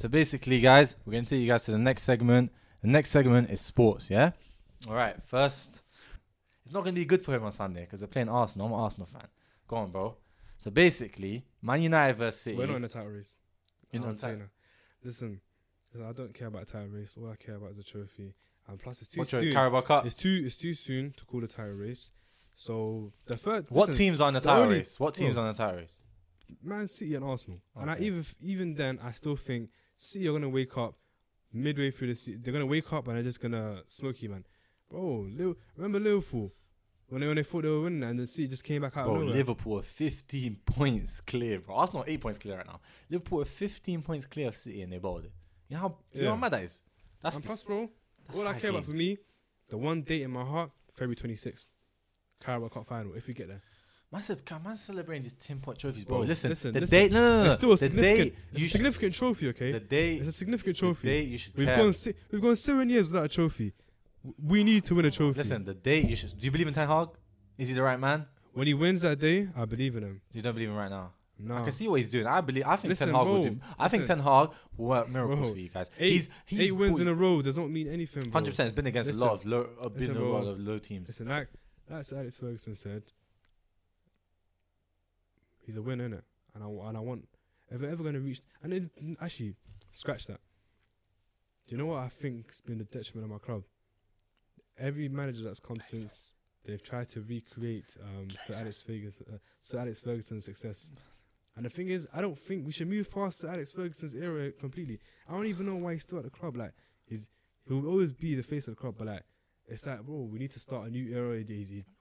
So basically, guys, we're going to take you guys to the next segment. The next segment is sports, yeah? All right, first, it's not going to be good for him on Sunday because we're playing Arsenal. I'm an Arsenal fan. Go on, bro. So basically, Man United versus City. We're not in a title race. You're not in a title race. Listen, I don't care about a title race. All I care about is a trophy. And plus, it's too soon. Carabao Cup. It's too soon to call a title race. So the third. What teams are in a title race? What teams are in a title race? Man City and Arsenal. Okay. And I even then, I still think City are gonna wake up midway through the season. They're gonna wake up and they're just gonna smoke you, man. Bro, remember Liverpool when they thought they were winning and the City just came back out. Bro, Liverpool are 15 points clear. Bro, Arsenal are 8 points clear right now. Liverpool are 15 points clear of City and they bowled it. You know how mad that is. That's and plus, bro. All I care about for me, the one date in my heart, February 26th, Carabao Cup final. If we get there, man celebrating these 10-point trophies, bro. Listen, the date, no. It's still a significant trophy, okay? The day, it's a significant trophy. The day you should. We've gone 7 years without a trophy. We need to win a trophy. Listen, the day you should. Do you believe in Ten Hag? Is he the right man? When he wins that day, I believe in him. You don't believe him right now. No. I can see what he's doing. I think Ten Hag will work miracles for you guys. He's 8 wins in a row does not mean anything, bro. 100%. It's been against a lot of low teams. Listen, like Sir Alex Ferguson said, he's a winner, innit? And I want, if we're ever going to reach, and then actually, scratch that. Do you know what I think's been the detriment of my club? Every manager that's come since, they've tried to recreate Sir Alex Ferguson's success. And the thing is, I don't think we should move past Sir Alex Ferguson's era completely. I don't even know why he's still at the club. Like, he'll always be the face of the club, but like, it's like, bro, we need to start a new era.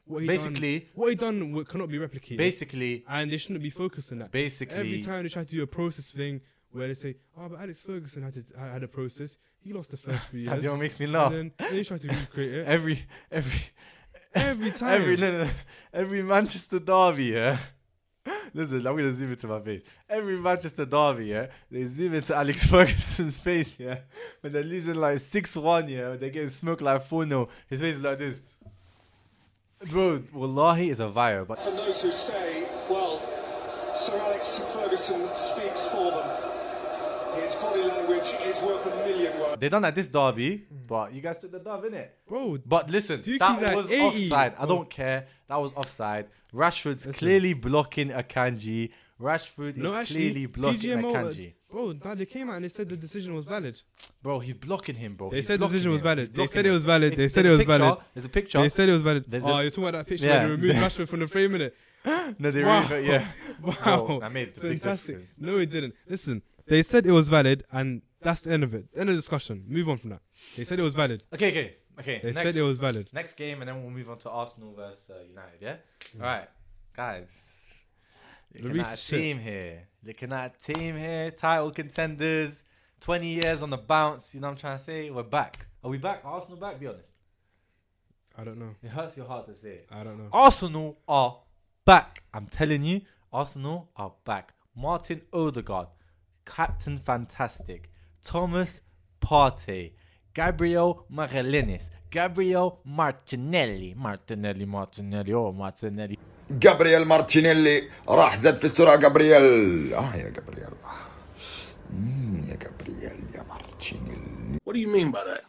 What he done cannot be replicated. Basically, and they shouldn't be focused on that. Basically, every time they try to do a process thing where they say, "Oh, but Alex Ferguson had a process. He lost the first 3 years." That deal makes me laugh. And then they try to recreate it. Every time. Every Manchester derby, yeah. Listen, I'm gonna zoom into my face. Every Manchester derby, yeah, they zoom into Alex Ferguson's face, yeah. When they're losing like 6-1, yeah, when they're getting smoked like 4-0, his face is like this. Bro, wallahi is a vire, but for those who stay, well, Sir Alex Ferguson speaks for them. His body language is worth a million words. They done at this derby, but you guys took the dove, innit? Bro, but listen, that was offside. I don't care. That was offside. Rashford's clearly blocking Akanji. Rashford is clearly blocking Akanji. Bro, they came out and they said the decision was valid. Bro, he's blocking him, bro. They said the decision was valid. They said it was valid. They said it was valid. There's a picture. They said it was valid. Oh, you're talking about that picture where they removed Rashford from the frame, innit? No, they removed it, yeah. Wow. I made the fantastic. No, it didn't. Listen, they said it was valid, and that's the end of it. End of discussion. Move on from that. They said it was valid. Okay. They said it was valid. Next game, and then we'll move on to Arsenal versus United, yeah? Mm. All right, guys. Looking at a team here. Title contenders. 20 years on the bounce. You know what I'm trying to say? We're back. Are we back? Are Arsenal back? Be honest. I don't know. It hurts your heart to say it. I don't know. Arsenal are back. I'm telling you, Arsenal are back. Martin Odegaard, Captain Fantastic. Thomas Partey. Gabriel Magalhães. Gabriel Martinelli. Martinelli. جابرييل مارتينيلي راح زاد في السرعة جابرييل يا جابرييل يا جابرييل يا مارتينيلي. What do you mean by that?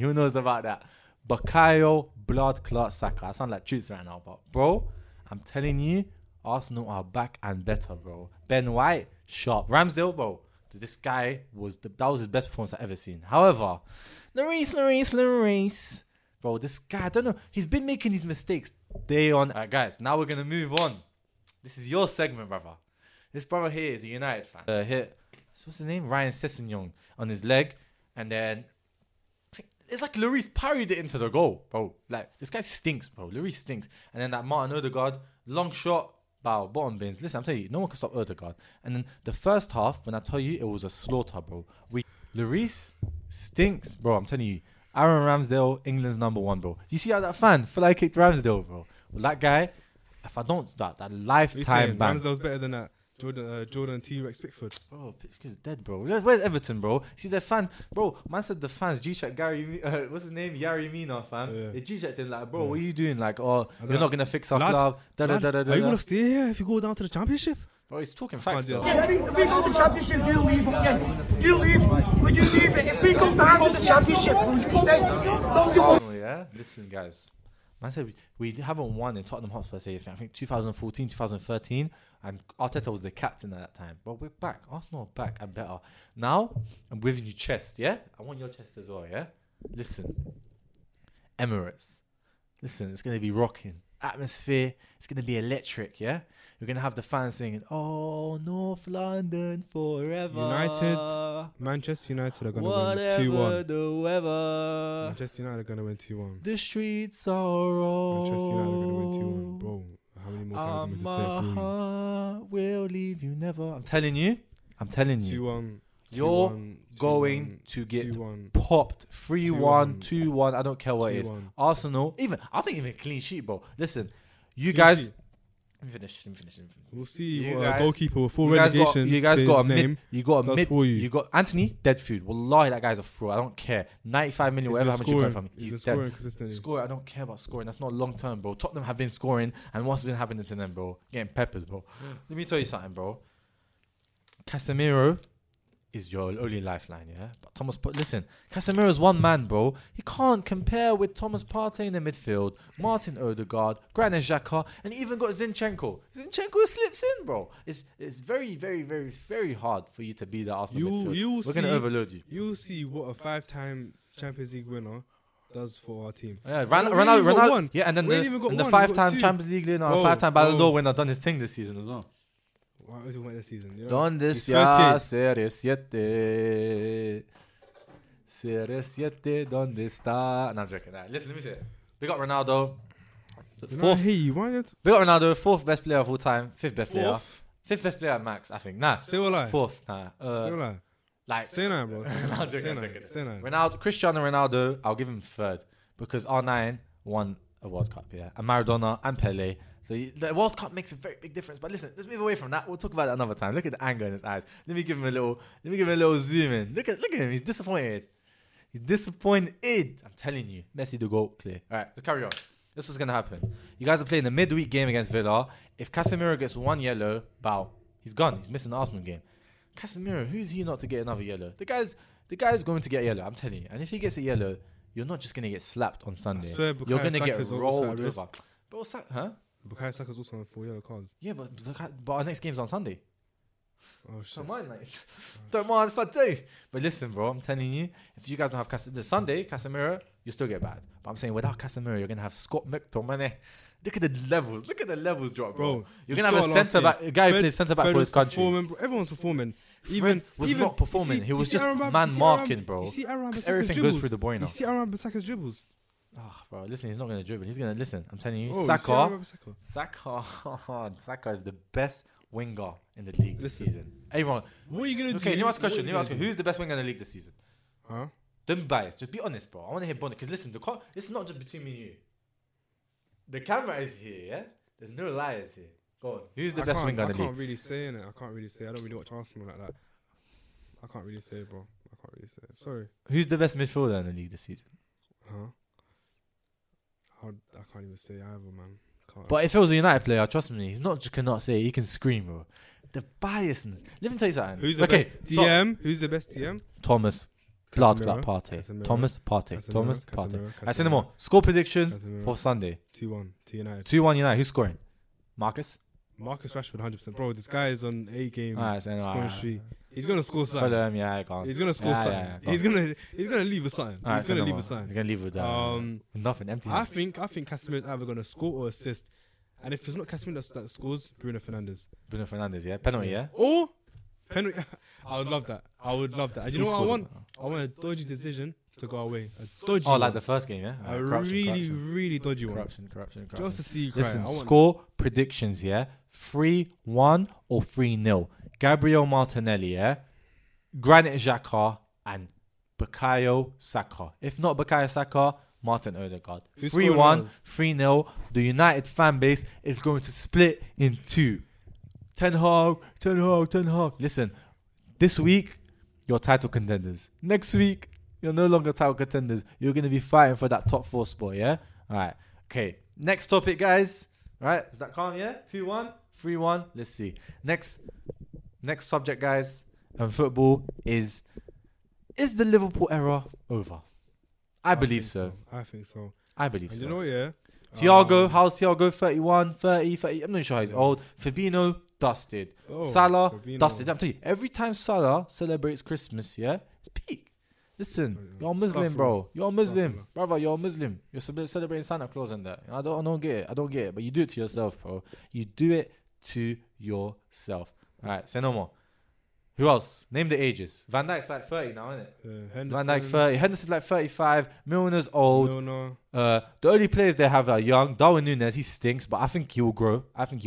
Who knows about that? Bukayo Bloodclot Saka. I sound like truths right now, but bro, I'm telling you, Arsenal are back and better, bro. Ben White, sharp. Ramsdale, bro. This guy that was his best performance I've ever seen. However, Lloris. Bro, this guy, I don't know. He's been making these mistakes day on. All right, guys, now we're going to move on. This is your segment, brother. This brother here is a United fan. What's his name? Ryan Sessegnon on his leg. And then, it's like Lloris parried it into the goal, bro. Like, this guy stinks, bro. Lloris stinks. And then that Martin Odegaard, long shot, bow, bottom bins. Listen, I'm telling you, no one can stop Odegaard. And then the first half, when I tell you, it was a slaughter, bro. Lloris stinks, bro. I'm telling you. Aaron Ramsdale, England's #1, bro. You see how that fan feel like kicked Ramsdale, bro? Well, that guy, if I don't start that lifetime ban. Ramsdale's better than that. Jordan T-Rex Pickford. Bro, Pickford's dead, bro. Where's Everton, bro? See, their fan, bro, man said the fans G-check Gary, what's his name? Yari Mina, fam. Yeah. They G-checked him like, bro, what are you doing? Like, oh, you're not going to fix our club. Are you going to stay here if you go down to the championship? Bro, he's talking facts. Yeah, if we go to the championship, you leave. Yeah, you leave. Would you leave it? If we go down to the championship, would you stay? Don't you go? Yeah, listen, guys. I said we haven't won in Tottenham Hotspur, I think 2014, 2013, and Arteta was the captain at that time. But we're back. Arsenal are back and better. Now, I'm giving you chest, yeah? I want your chest as well, yeah? Listen, Emirates. Listen, it's going to be rocking. Atmosphere, it's going to be electric, yeah? You're going to have the fans singing, oh, North London forever. United, Manchester United are going to win 2-1. The weather. Manchester United are going to win 2-1. The streets are old. Manchester United are going to win 2-1. Bro, how many more times am I going to say it for you? We'll leave you never. I'm telling you. I'm telling you. 2-1. You're going to get popped. 3-1, 2-1. I don't care what it is. Arsenal, even I think even clean sheet, bro. Listen, you guys. Let me finish. We'll see what our goalkeeper with four relegations. You guys got a mid. You got a mid. You got Anthony, dead food. Wallahi, that guy's a fraud. I don't care. 95 million, whatever happens, you got from him. He's dead. Score, I don't care about scoring. That's not long term, bro. Tottenham have been scoring, and what's been happening to them, bro? Getting peppered, bro. Let me tell you something, bro. Casemiro is your only lifeline, yeah? But Thomas, listen, Casemiro's one man, bro. He can't compare with Thomas Partey in the midfield, Martin Odegaard, Granit Xhaka, and even got Zinchenko. Zinchenko slips in, bro. It's very, very, very, very hard for you to be the Arsenal midfield. We're going to overload you. You'll see what a 5-time Champions League winner does for our team. Yeah, Ronaldo. Yeah, and then the 5-time Champions League winner, 5-time Ballon d'Or winner done his thing this season as well. Why was he winning this season? You know? Donde se resiente, donde está? And I'm joking. Right, listen, let me say it. We got Ronaldo. We got Ronaldo, fourth best player of all time, fifth best player at max, I think. Nah, say what lie. Fourth, nah. Say what lie. Like, say nine, bro. I'm joking. Say nine. Ronaldo, Cristiano Ronaldo, I'll give him third because R9 won a World Cup, yeah, and Maradona and Pele. So the World Cup makes a very big difference. But listen, let's move away from that. We'll talk about that another time. Look at the anger in his eyes. Let me give him a little zoom in. Look at him. He's disappointed. He's disappointed. I'm telling you, Messi the goal clear. All right, let's carry on. This was gonna happen. You guys are playing the midweek game against Villa. If Casemiro gets one yellow, bow. He's gone. He's missing the Arsenal game. Casemiro, who's he not to get another yellow? The guy's going to get yellow. I'm telling you. And if he gets a yellow, you're not just gonna get slapped on Sunday. I swear, you're gonna get rolled over. But huh? Bukayo Saka's also on 4 yellow cards. Yeah, but our next game's on Sunday. Oh, shit. Don't mind, mate. Don't mind if I do. But listen, bro, I'm telling you, if you guys don't have Casemiro, you still get bad. But I'm saying without Casemiro, you're going to have Scott McTominay. Look at the levels. Look at the levels drop, bro. You're going to have a guy who plays centre-back for his country. Everyone's performing. Fred was not performing. He was just man-marking, bro. Because everything goes through the boy now. You see Aaron Ramsdale's dribbles. Oh, bro, listen, he's not going to dribble. He's going to listen. I'm telling you, Saka is the best winger in the league this season. Everyone, what are you going to do? Okay, let me ask you, who's the best winger in the league this season? Huh? Don't be biased. Just be honest, bro. I want to hear Bonnie. Because listen, this is not just between me and you. The camera is here, yeah? There's no liars here. Go on. Who's the best winger in the league? I can't really say. I don't really watch Arsenal like that. I can't really say, bro. Sorry. Who's the best midfielder in the league this season? Huh? I can't even say either, man. But if it was a United player, trust me, he's not just cannot say. He can scream, bro. The biasness. Let me tell you something. Who's the best DM? Thomas. Blood Partey. Casemiro. Thomas Partey. Casemiro. Thomas Partey. I said no more. Score predictions for Sunday. 2-1 to United. 2-1 United. Who's scoring? Marcus. Marcus Rashford, 100%. Bro, this guy is on 8 games. Scoring 3. He's gonna score something. He's gonna score something. He's gonna leave a sign. He's gonna leave with that. Nothing empty. I think Casemiro's either gonna score or assist, and if it's not Casemiro that scores, Bruno Fernandes. Bruno Fernandes, yeah, penalty, yeah. Or penalty. I would love that. You know what I want? I want a dodgy decision to go away. A dodgy. Oh, like the first game, yeah. A really dodgy one. Corruption. Just to see. Listen, score predictions, yeah. 3-1 or 3-0. Gabriel Martinelli, yeah? Granit Xhaka and Bukayo Saka. If not Bukayo Saka, Martin Odegaard. 3-1, 3-0. The United fan base is going to split in two. Ten Hag. Listen, this week, you're title contenders. Next week, you're no longer title contenders. You're going to be fighting for that top 4 spot, yeah? All right. Okay. Next topic, guys. All right. Is that calm, yeah? 2-1. 3-1. Let's see. Next subject, guys, and football is the Liverpool era over? I believe so. I think so. I believe so. You know, yeah. Thiago, how's Thiago? 31, 30. I'm not sure he's old. Fabinho, dusted. Oh, Salah, Fabinho. Dusted. I'm telling you, every time Salah celebrates Christmas, yeah, it's peak. Listen, you're a Muslim, bro. You're a Muslim. Brother, you're a Muslim. You're celebrating Santa Claus and that. I don't get it. I don't get it. But you do it to yourself, bro. You do it to yourself. All right, say no more. Who else? Name the ages. Van Dijk's like 30 now, isn't it? Van Dijk 30. Henderson's like 35. Milner's old. Milner. The only players they have are young. Darwin Núñez, he stinks, but I think he will grow. Listen,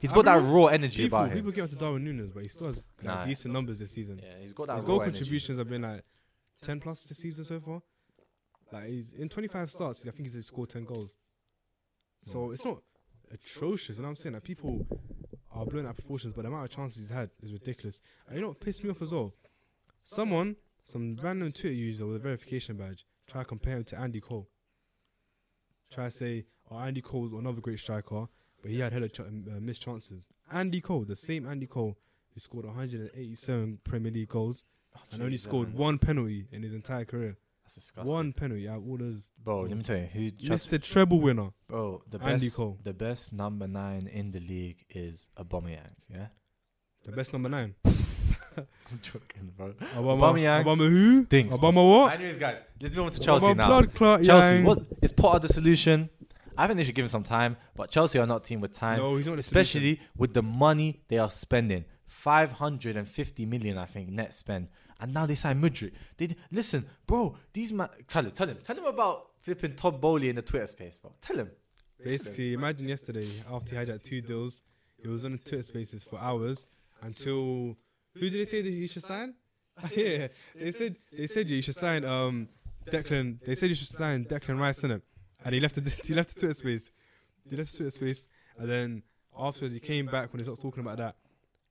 he's got that raw energy about him. People give up to Darwin Núñez, but he still has decent numbers this season. Yeah, he's got that. His goal contributions have been like 10 plus this season so far. Like, he's in 25 starts. I think he's scored 10 goals. So it's not atrocious. You know what I'm saying? Like, people are blown out of proportions, but the amount of chances he's had is ridiculous. And you know what pissed me off as well? Some random Twitter user with a verification badge, try to compare him to Andy Cole. Try to say, oh, Andy Cole's another great striker, but he had hella missed chances. Andy Cole, the same Andy Cole who scored 187 Premier League goals and only scored one penalty in his entire career. That's disgusting. One penalty out of all those. Bro, let me tell you. Who Mr. Treble winner. Bro, the best number 9 in the league is Aubameyang, yeah? The best number 9? I'm joking, bro. Aubameyang. Obama who? Stinks. Obama what? Anyways, guys, let's move on to Chelsea now. Chelsea, it's part of the solution. I think they should give him some time, but Chelsea are not a team with time. No, he's not the solution. Especially with the money they are spending. 550 million, I think, net spend. And now they sign Mudryk. Listen, bro, these man... Tell him about flipping Todd Bowley in the Twitter space, bro. Tell him. Basically, imagine yesterday, after he had that 2 deals, he was on the Twitter spaces for hours until... Who did they say that you should sign? Yeah, they said you should sign Declan... They said you should sign Declan Rice, innit? And he left the Twitter space. He left the Twitter space. And then afterwards, he came back when they started talking about that.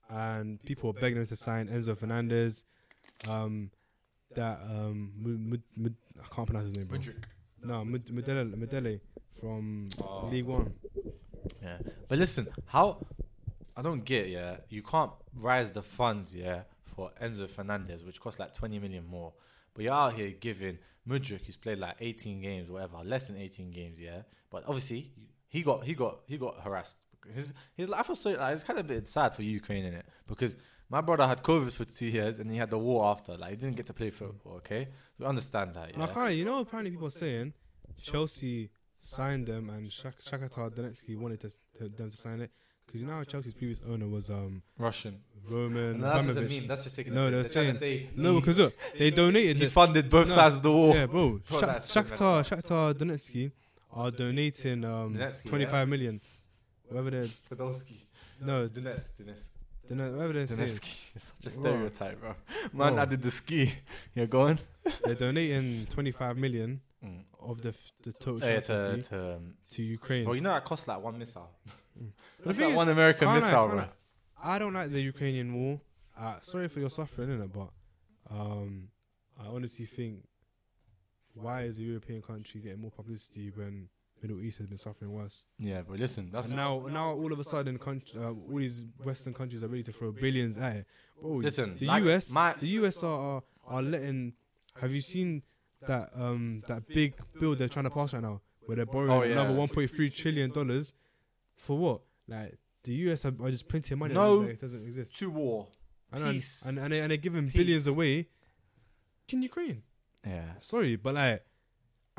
And people were begging him to sign Enzo Fernandez... I can't pronounce his name, bro. Mudryk. No, Medele from League One. Yeah, but listen, how I don't get, yeah, you can't raise the funds, yeah, for Enzo Fernandez, which costs like 20 million more. But you're out here giving Mudryk, who's played like 18 games, whatever, less than 18 games, yeah. But obviously, he got harassed. I feel so, like, it's kind of a bit sad for Ukraine, innit, because. My brother had COVID for 2 years and he had the war after. Like, he didn't get to play football, okay? We understand that, yeah? And you know, apparently people are saying Chelsea signed them and Shakhtar Donetsk wanted them to sign it. Because you know how Chelsea's previous owner was... Russian. Roman. No, that's just a meme. That's just taking... No, they're saying... No, because look, they donated... He funded both sides of the war. Yeah, bro. Shakhtar Donetsk are donating 25 million. Whatever they're... Podolski. No, Donetsk. It's such a stereotype, bro. Man added the ski. Yeah, go on. They're donating 25 million of the total to Ukraine. Well, you know that costs like one missile. It's like one American missile, bro. I don't like the Ukrainian war. Sorry for your suffering, innit? But I honestly think, why is a European country getting more publicity when Middle East has been suffering worse? Yeah, but listen, that's now all of a sudden, all these Western countries are ready to throw billions at it. Oh, listen, the US are letting. Have you seen that big bill they're trying to pass right now, where they're borrowing another $1.3 trillion for what? Like, the US are just printing money. No, it doesn't exist. To war, peace, and they're giving billions away in Ukraine. Yeah, sorry, but like,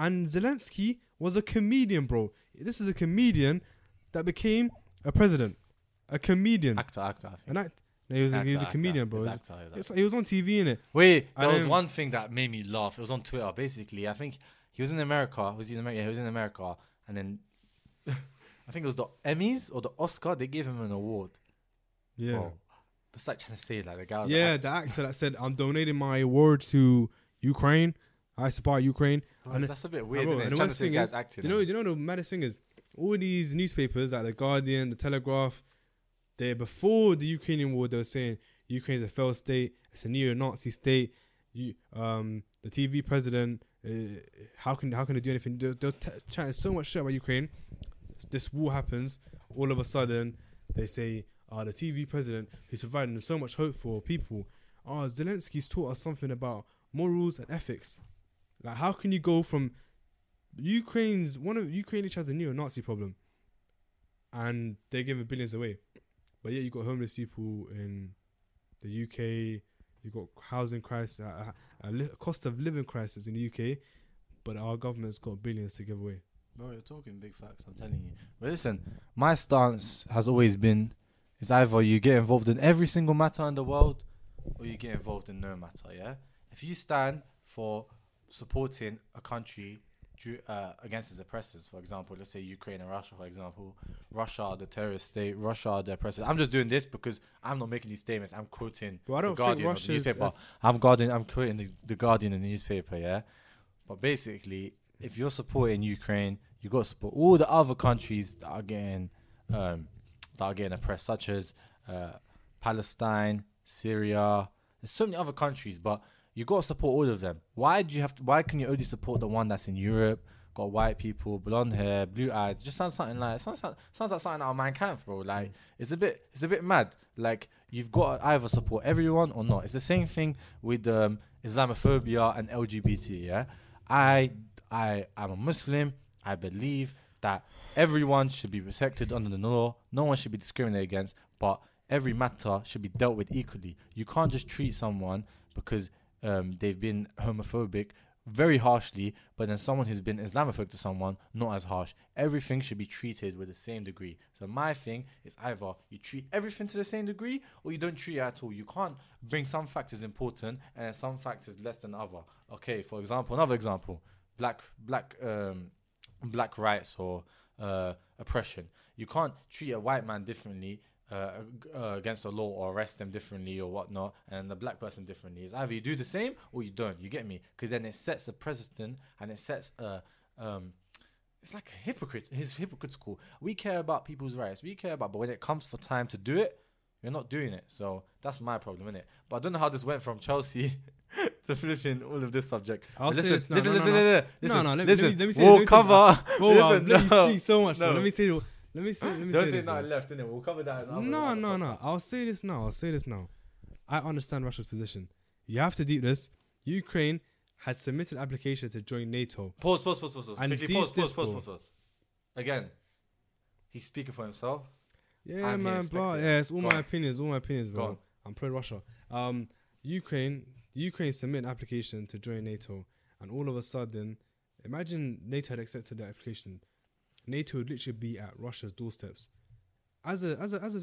and Zelensky was a comedian, bro. This is a comedian that became a president. A comedian. Actor, I think. He was a comedian, bro. He was on TV, innit? Wait, there was one thing that made me laugh. It was on Twitter, basically. I think he was in America. He was in America. And then, I think it was the Emmys or the Oscar, they gave him an award. Yeah. Bro, that's like trying to say, like, the guy was the actor that said, I'm donating my award to Ukraine. I support Ukraine. And that's a bit weird, isn't it? The worst thing is, you know the maddest thing is, all these newspapers like The Guardian, The Telegraph, before the Ukrainian war, they were saying Ukraine's a failed state, it's a neo-Nazi state. The TV president, how can they do anything? They're chatting so much shit about Ukraine. This war happens, all of a sudden They say, the TV president who's providing them so much hope for people, Zelensky's taught us something about morals and ethics. Like, how can you go from Ukraine which has a neo-Nazi problem, and they're giving billions away, but yeah, you got homeless people in the UK, you got housing crisis, a cost of living crisis in the UK, but our government's got billions to give away. Bro, you're talking big facts, I'm telling you. But listen, my stance has always been, it's either you get involved in every single matter in the world, or you get involved in no matter, yeah? If you stand for supporting a country against its oppressors, for example, let's say Ukraine and Russia, for example, Russia are the terrorist state, Russia are the oppressors. I'm just doing this because I'm not making these statements, I'm quoting The Guardian of the newspaper. I'm quoting the Guardian in the newspaper, yeah? But basically, if you're supporting Ukraine, you got to support all the other countries that are getting oppressed, such as Palestine, Syria. There's so many other countries, but you got to support all of them. Why can you only support the one that's in Europe? Got white people, blonde hair, blue eyes. It just sounds like something out of Mein Kampf, bro. Like, it's a bit mad. Like, you've got to either support everyone or not. It's the same thing with Islamophobia and LGBT. Yeah, I am a Muslim. I believe that everyone should be protected under the law. No one should be discriminated against, but every matter should be dealt with equally. You can't just treat someone because they've been homophobic very harshly, but then someone who's been Islamophobic to someone, not as harsh. Everything should be treated with the same degree. So my thing is either you treat everything to the same degree or you don't treat it at all. You can't bring some factors important and some factors less than other. Okay, for example, another example. Black rights or oppression. You can't treat a white man differently against the law, or arrest them differently or whatnot, and the black person differently. It's either you do the same or you don't. You get me? Because then it sets a precedent, and it sets it's like hypocrite. It's hypocritical. We care about people's rights. We care about, but when it comes for time to do it, you're not doing it. So that's my problem, innit? But I don't know how this went from Chelsea to flipping all of this subject. Listen. We'll cover. We'll cover that. I'll say this now. I understand Russia's position. You have to deep this. Ukraine had submitted application to join NATO. Pause. Again, he's speaking for himself. Yeah, man, bro. Yeah, it's all my opinions. All my opinions, bro. I'm pro-Russia. Ukraine submit an application to join NATO, and all of a sudden, imagine NATO had accepted that application. NATO would literally be at Russia's doorsteps. As a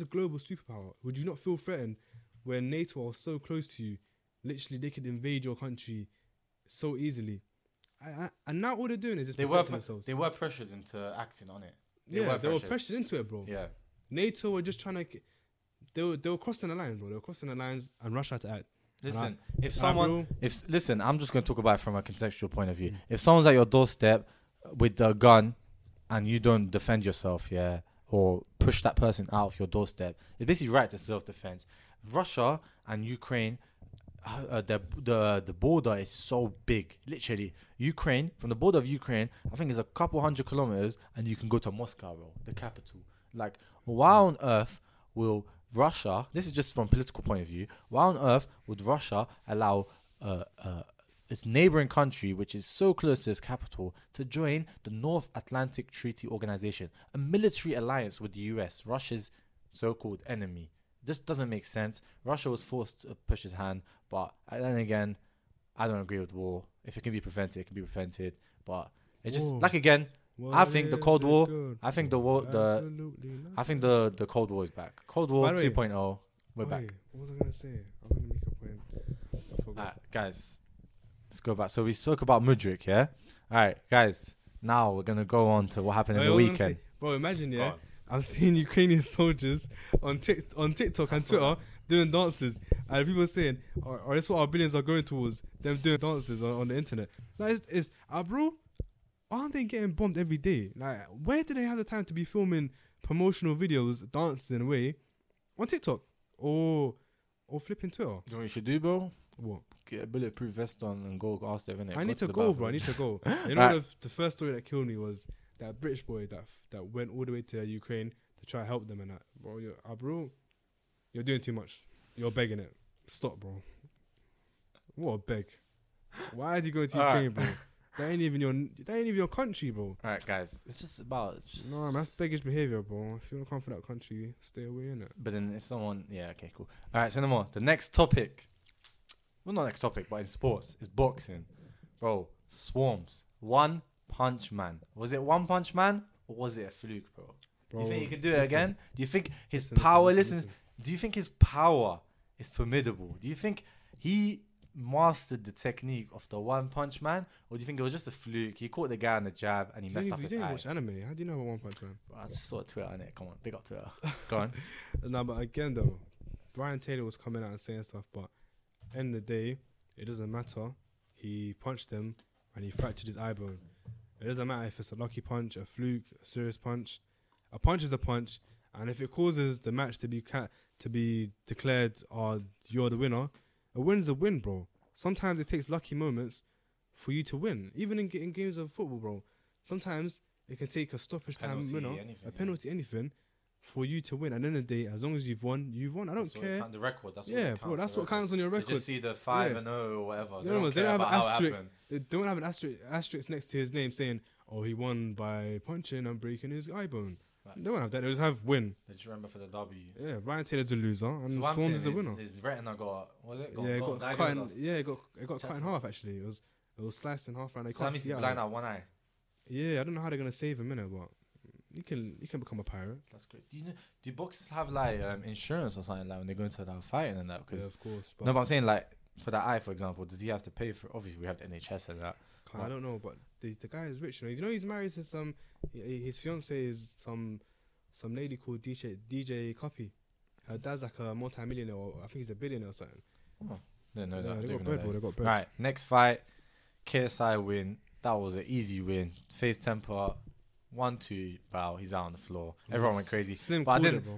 global superpower, would you not feel threatened when NATO are so close to you? Literally, they could invade your country so easily. And now all they're doing is just protecting themselves. They were pressured into acting on it. They were pressured into it, bro. Yeah. NATO were just trying to... They were crossing the lines, bro. They were crossing the lines, and Russia had to act. Listen, I'm just going to talk about it from a contextual point of view. If someone's at your doorstep with a gun and you don't defend yourself, yeah, or push that person out of your doorstep, it's basically right to self-defense. Russia and Ukraine, the border is so big. Literally, Ukraine, from the border of Ukraine, I think it's a couple 100 kilometers, and you can go to Moscow, bro, the capital. Like, why on earth will Russia, this is just from a political point of view, why on earth would Russia allow its neighboring country, which is so close to its capital, to join the North Atlantic Treaty Organization, a military alliance with the US, Russia's so-called enemy? This doesn't make sense. Russia was forced to push his hand, but then again, I don't agree with war. If it can be prevented, it can be prevented. But it just, whoa, like, again, well, I think the Cold War. Good. I think the war. I think the Cold War is back. Cold War 2.0. We're back. What was I gonna say? I'm gonna make a point. I forgot. All right, guys, let's go back. So we spoke about Mudryk, yeah. All right, guys. Now we're gonna go on to what happened in the weekend. Bro, imagine, yeah. I'm seeing Ukrainian soldiers on TikTok and Twitter doing dances, and people are saying, "Or that's what our billions are going towards." Them doing dances on the internet. That is bro. Aren't they getting bombed every day? Like, where do they have the time to be filming promotional videos, dancing away on TikTok or flipping Twitter? You know what you should do, bro? What? Get a bulletproof vest on and go ask them, innit? I need to go, bro. You know, the first story that killed me was that British boy that went all the way to Ukraine to to try to help them and that. Bro, you're doing too much. You're begging it. Stop, bro. What a beg. Why did you go to Ukraine, bro? That ain't even your country, bro. All right, guys. It's just about... No, that's beggar's behaviour, bro. If you don't come from that country, stay away, innit? But then if someone... Yeah, okay, cool. All right, so no more. The next topic... Well, not next topic, but in sports. It's boxing. Bro, swarms. One Punch Man. Was it One Punch Man or was it a fluke, bro? You think he could do it again? Do you think his power... Do you think his power is formidable? Do you think he... mastered the technique of the One Punch Man, or do you think it was just a fluke? He caught the guy on the jab and he messed up his eye. You didn't watch anime. How do you know about One Punch Man? Bro, I just saw a Twitter on it. Come on, big up Twitter. Go on. No, but again though, Brian Taylor was coming out and saying stuff, but end of the day, it doesn't matter. He punched him and he fractured his eye bone. It doesn't matter if it's a lucky punch, a fluke, a serious punch. A punch is a punch, and if it causes the match to be declared, you're the winner. A win's a win, bro. Sometimes it takes lucky moments for you to win. Even in games of football, bro. Sometimes it can take a stoppage penalty, time winner, anything, a penalty, anything, for you to win. At the end of the day, as long as you've won, you've won. I don't care. The record, that's what counts. Yeah, bro, that's what counts on your record. They just see the 5-0 or whatever. They don't have an asterisk next to his name saying, oh, he won by punching and breaking his eye bone. They don't have that. They just have win. They just remember for the W. Yeah, Ryan Taylor's a loser and so Swarms is a winner. His retina got... Was it? It got cut in half, actually. It was sliced in half and they can't see out. So that means he's blind out one eye. Yeah, I don't know how they're going to save him in it, but you can become a pirate. That's great. Do boxers have, like, insurance or something, like, when they go into that fighting and that? Cause, yeah, of course. But no, but I'm saying, like, for that eye, for example, does he have to pay for... Obviously, we have the NHS and that. I don't know, but the guy is rich. You know he's married to his fiance is some lady called DJ Copy. Her dad's like a multi-millionaire, or I think he's a billionaire or something. Oh, no, they got bread. All right, next fight, KSI win. That was an easy win. Face temper, 1-2 bow. He's out on the floor. Everyone went crazy. But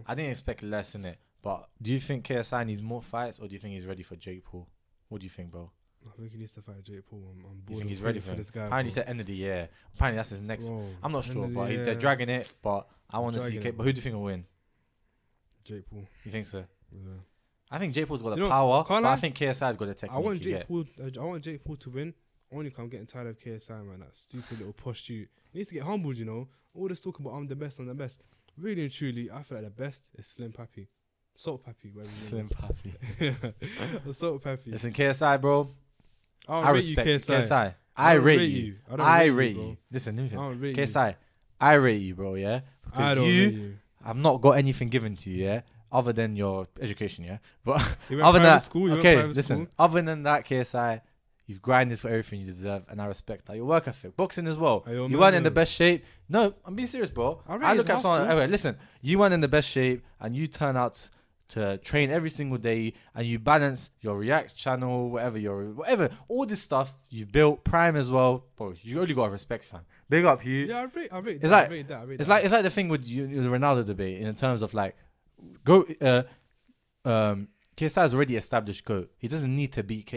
I didn't expect less in it. But do you think KSI needs more fights, or do you think he's ready for Jake Paul? What do you think, bro? I think he needs to fight Jake Paul. I'm bored. You think he's ready for this guy? Apparently, he said end of the year. Apparently, that's his next. Bro, I'm not sure, but they're dragging it. But I want to see. But who do you think will win? Jake Paul. You think so? Yeah. I think Jake Paul's got the power, but I think KSI's got the technique. I want Jake Paul to win. Only because I'm getting tired of KSI, man. That stupid little prostitute. He needs to get humbled, you know. All this talk about I'm the best, I'm the best. Really and truly, I feel like the best is Slim Pappy, Salt Pappy. Slim Pappy. Salt Pappy. Listen, KSI, bro. I respect you, KSI. I rate you. I rate you. Listen, KSI, I rate you, bro, yeah? Because you have not got anything given to you, yeah? Other than your education, yeah? But other than that, other than that, KSI, you've grinded for everything you deserve, and I respect that. Your work ethic, boxing as well. You weren't in the best shape. No, I'm being serious, bro. I look at someone, anyway, listen, you weren't in the best shape, and you turn out to train every single day, and you balance your React channel, whatever, all this stuff you built, Prime as well. Bro, you only got to respect, fam. Big up, Hugh. Yeah, It's like the thing with the Ronaldo debate in terms of like, KSI's already established GOAT. He doesn't need to beat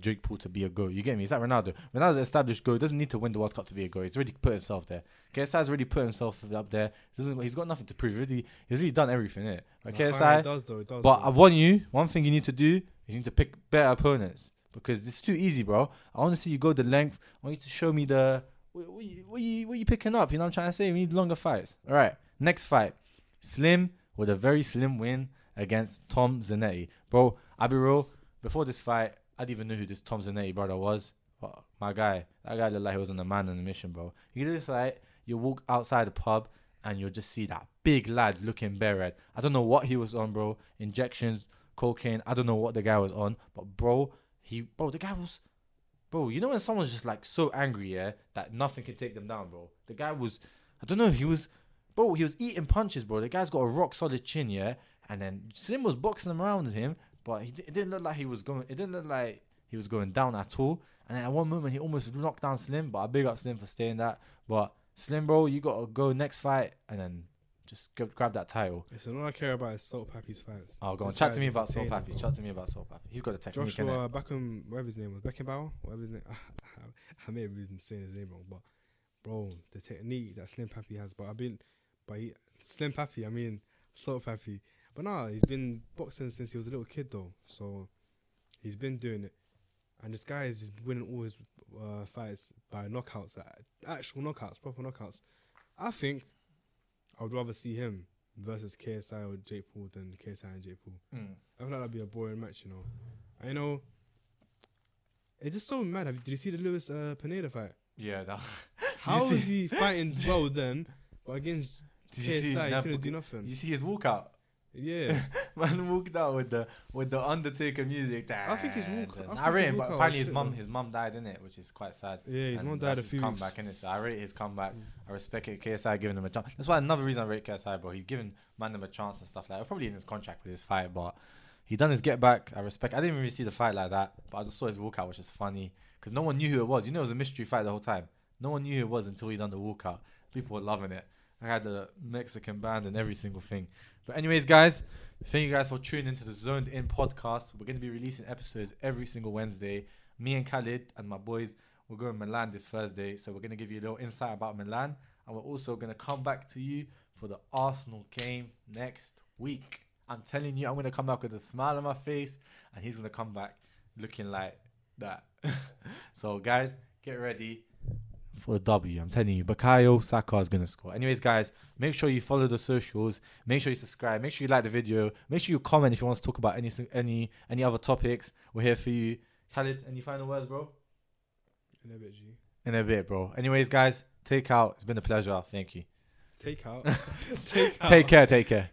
Jake Paul to be a GOAT. You get me? It's like Ronaldo. Ronaldo's an established GOAT. Doesn't need to win the World Cup to be a GOAT. He's already put himself there. KSI's already put himself up there. He's got nothing to prove. He's really done everything, innit? Like KSI... It does, but though. I want you... One thing you need to do is you need to pick better opponents. Because it's too easy, bro. I want to see you go the length. I want you to show me the... What are you picking up? You know what I'm trying to say? We need longer fights. All right. Next fight. Slim with a very slim win against Tom Zanetti. Bro, I'll be real. Before this fight, I didn't even know who this Tom Zanetti brother was. But my guy, that guy looked like he was on a man on a mission, bro. You do this fight, you walk outside the pub, and you'll just see that big lad looking bare red. I don't know what he was on, bro. Injections, cocaine. I don't know what the guy was on. But, bro, the guy was... Bro, you know when someone's just, like, so angry, yeah, that nothing can take them down, bro? The guy was... I don't know. He was eating punches, bro. The guy's got a rock-solid chin, yeah? And then Slim was boxing him around with him, but it didn't look like he was going. It didn't look like he was going down at all. And then at one moment, he almost knocked down Slim. But I big up Slim for staying that. But Slim, bro, you gotta go next fight and then just grab that title. Listen, all I care about is Salt Pappy's fights. Oh, go on, chat to me about Salt Pappy. Chat to me about Salt Pappy. He's got a technique. Joshua Beckham, whatever his name was, Beckenbauer, whatever his name. I may have been saying his name wrong, but bro, the technique that Slim Pappy has. But I've been, but he, Slim Pappy, I mean, Salt Pappy. But nah, he's been boxing since he was a little kid though. So he's been doing it. And this guy is winning all his fights by knockouts, actual knockouts, proper knockouts. I think I would rather see him versus KSI or Jake Paul than KSI and Jake Paul. Mm. I feel like that'd be a boring match, you know. And, you know, it's just so mad. Did you see the Luis Pineda fight? Yeah, that. How is he fighting well then, but against KSI he couldn't do nothing? You see his walkout? Yeah, man walked out with the Undertaker music. I think he's walked. I rate him, but apparently his mum died in it, which is quite sad. Yeah, his mum died a few weeks. Comeback in it, so I rate his comeback. I respect it. KSI giving him a chance. That's why another reason I rate KSI, bro. He's given them a chance and stuff like that. Probably in his contract with his fight, but he done his get back. I respect. I didn't even really see the fight like that, but I just saw his walkout, which is funny because no one knew who it was. You know, it was a mystery fight the whole time. No one knew who it was until he done the walkout. People were loving it. I had a Mexican band and every single thing. But anyways, guys, thank you guys for tuning into the Zoned In podcast. We're going to be releasing episodes every single Wednesday. Me and Khalid and my boys, we're going to Milan this Thursday. So we're going to give you a little insight about Milan. And we're also going to come back to you for the Arsenal game next week. I'm telling you, I'm going to come back with a smile on my face. And he's going to come back looking like that. So, guys, get ready for a W. I'm telling you, Bukayo Saka is going to score. Anyways, guys, make sure you follow the socials. Make sure you subscribe. Make sure you like the video. Make sure you comment if you want us to talk about any other topics. We're here for you. Khalid, any final words, bro? In a bit, G. In a bit, bro. Anyways, guys, take out. It's been a pleasure. Thank you. Take out. Take care. Take care.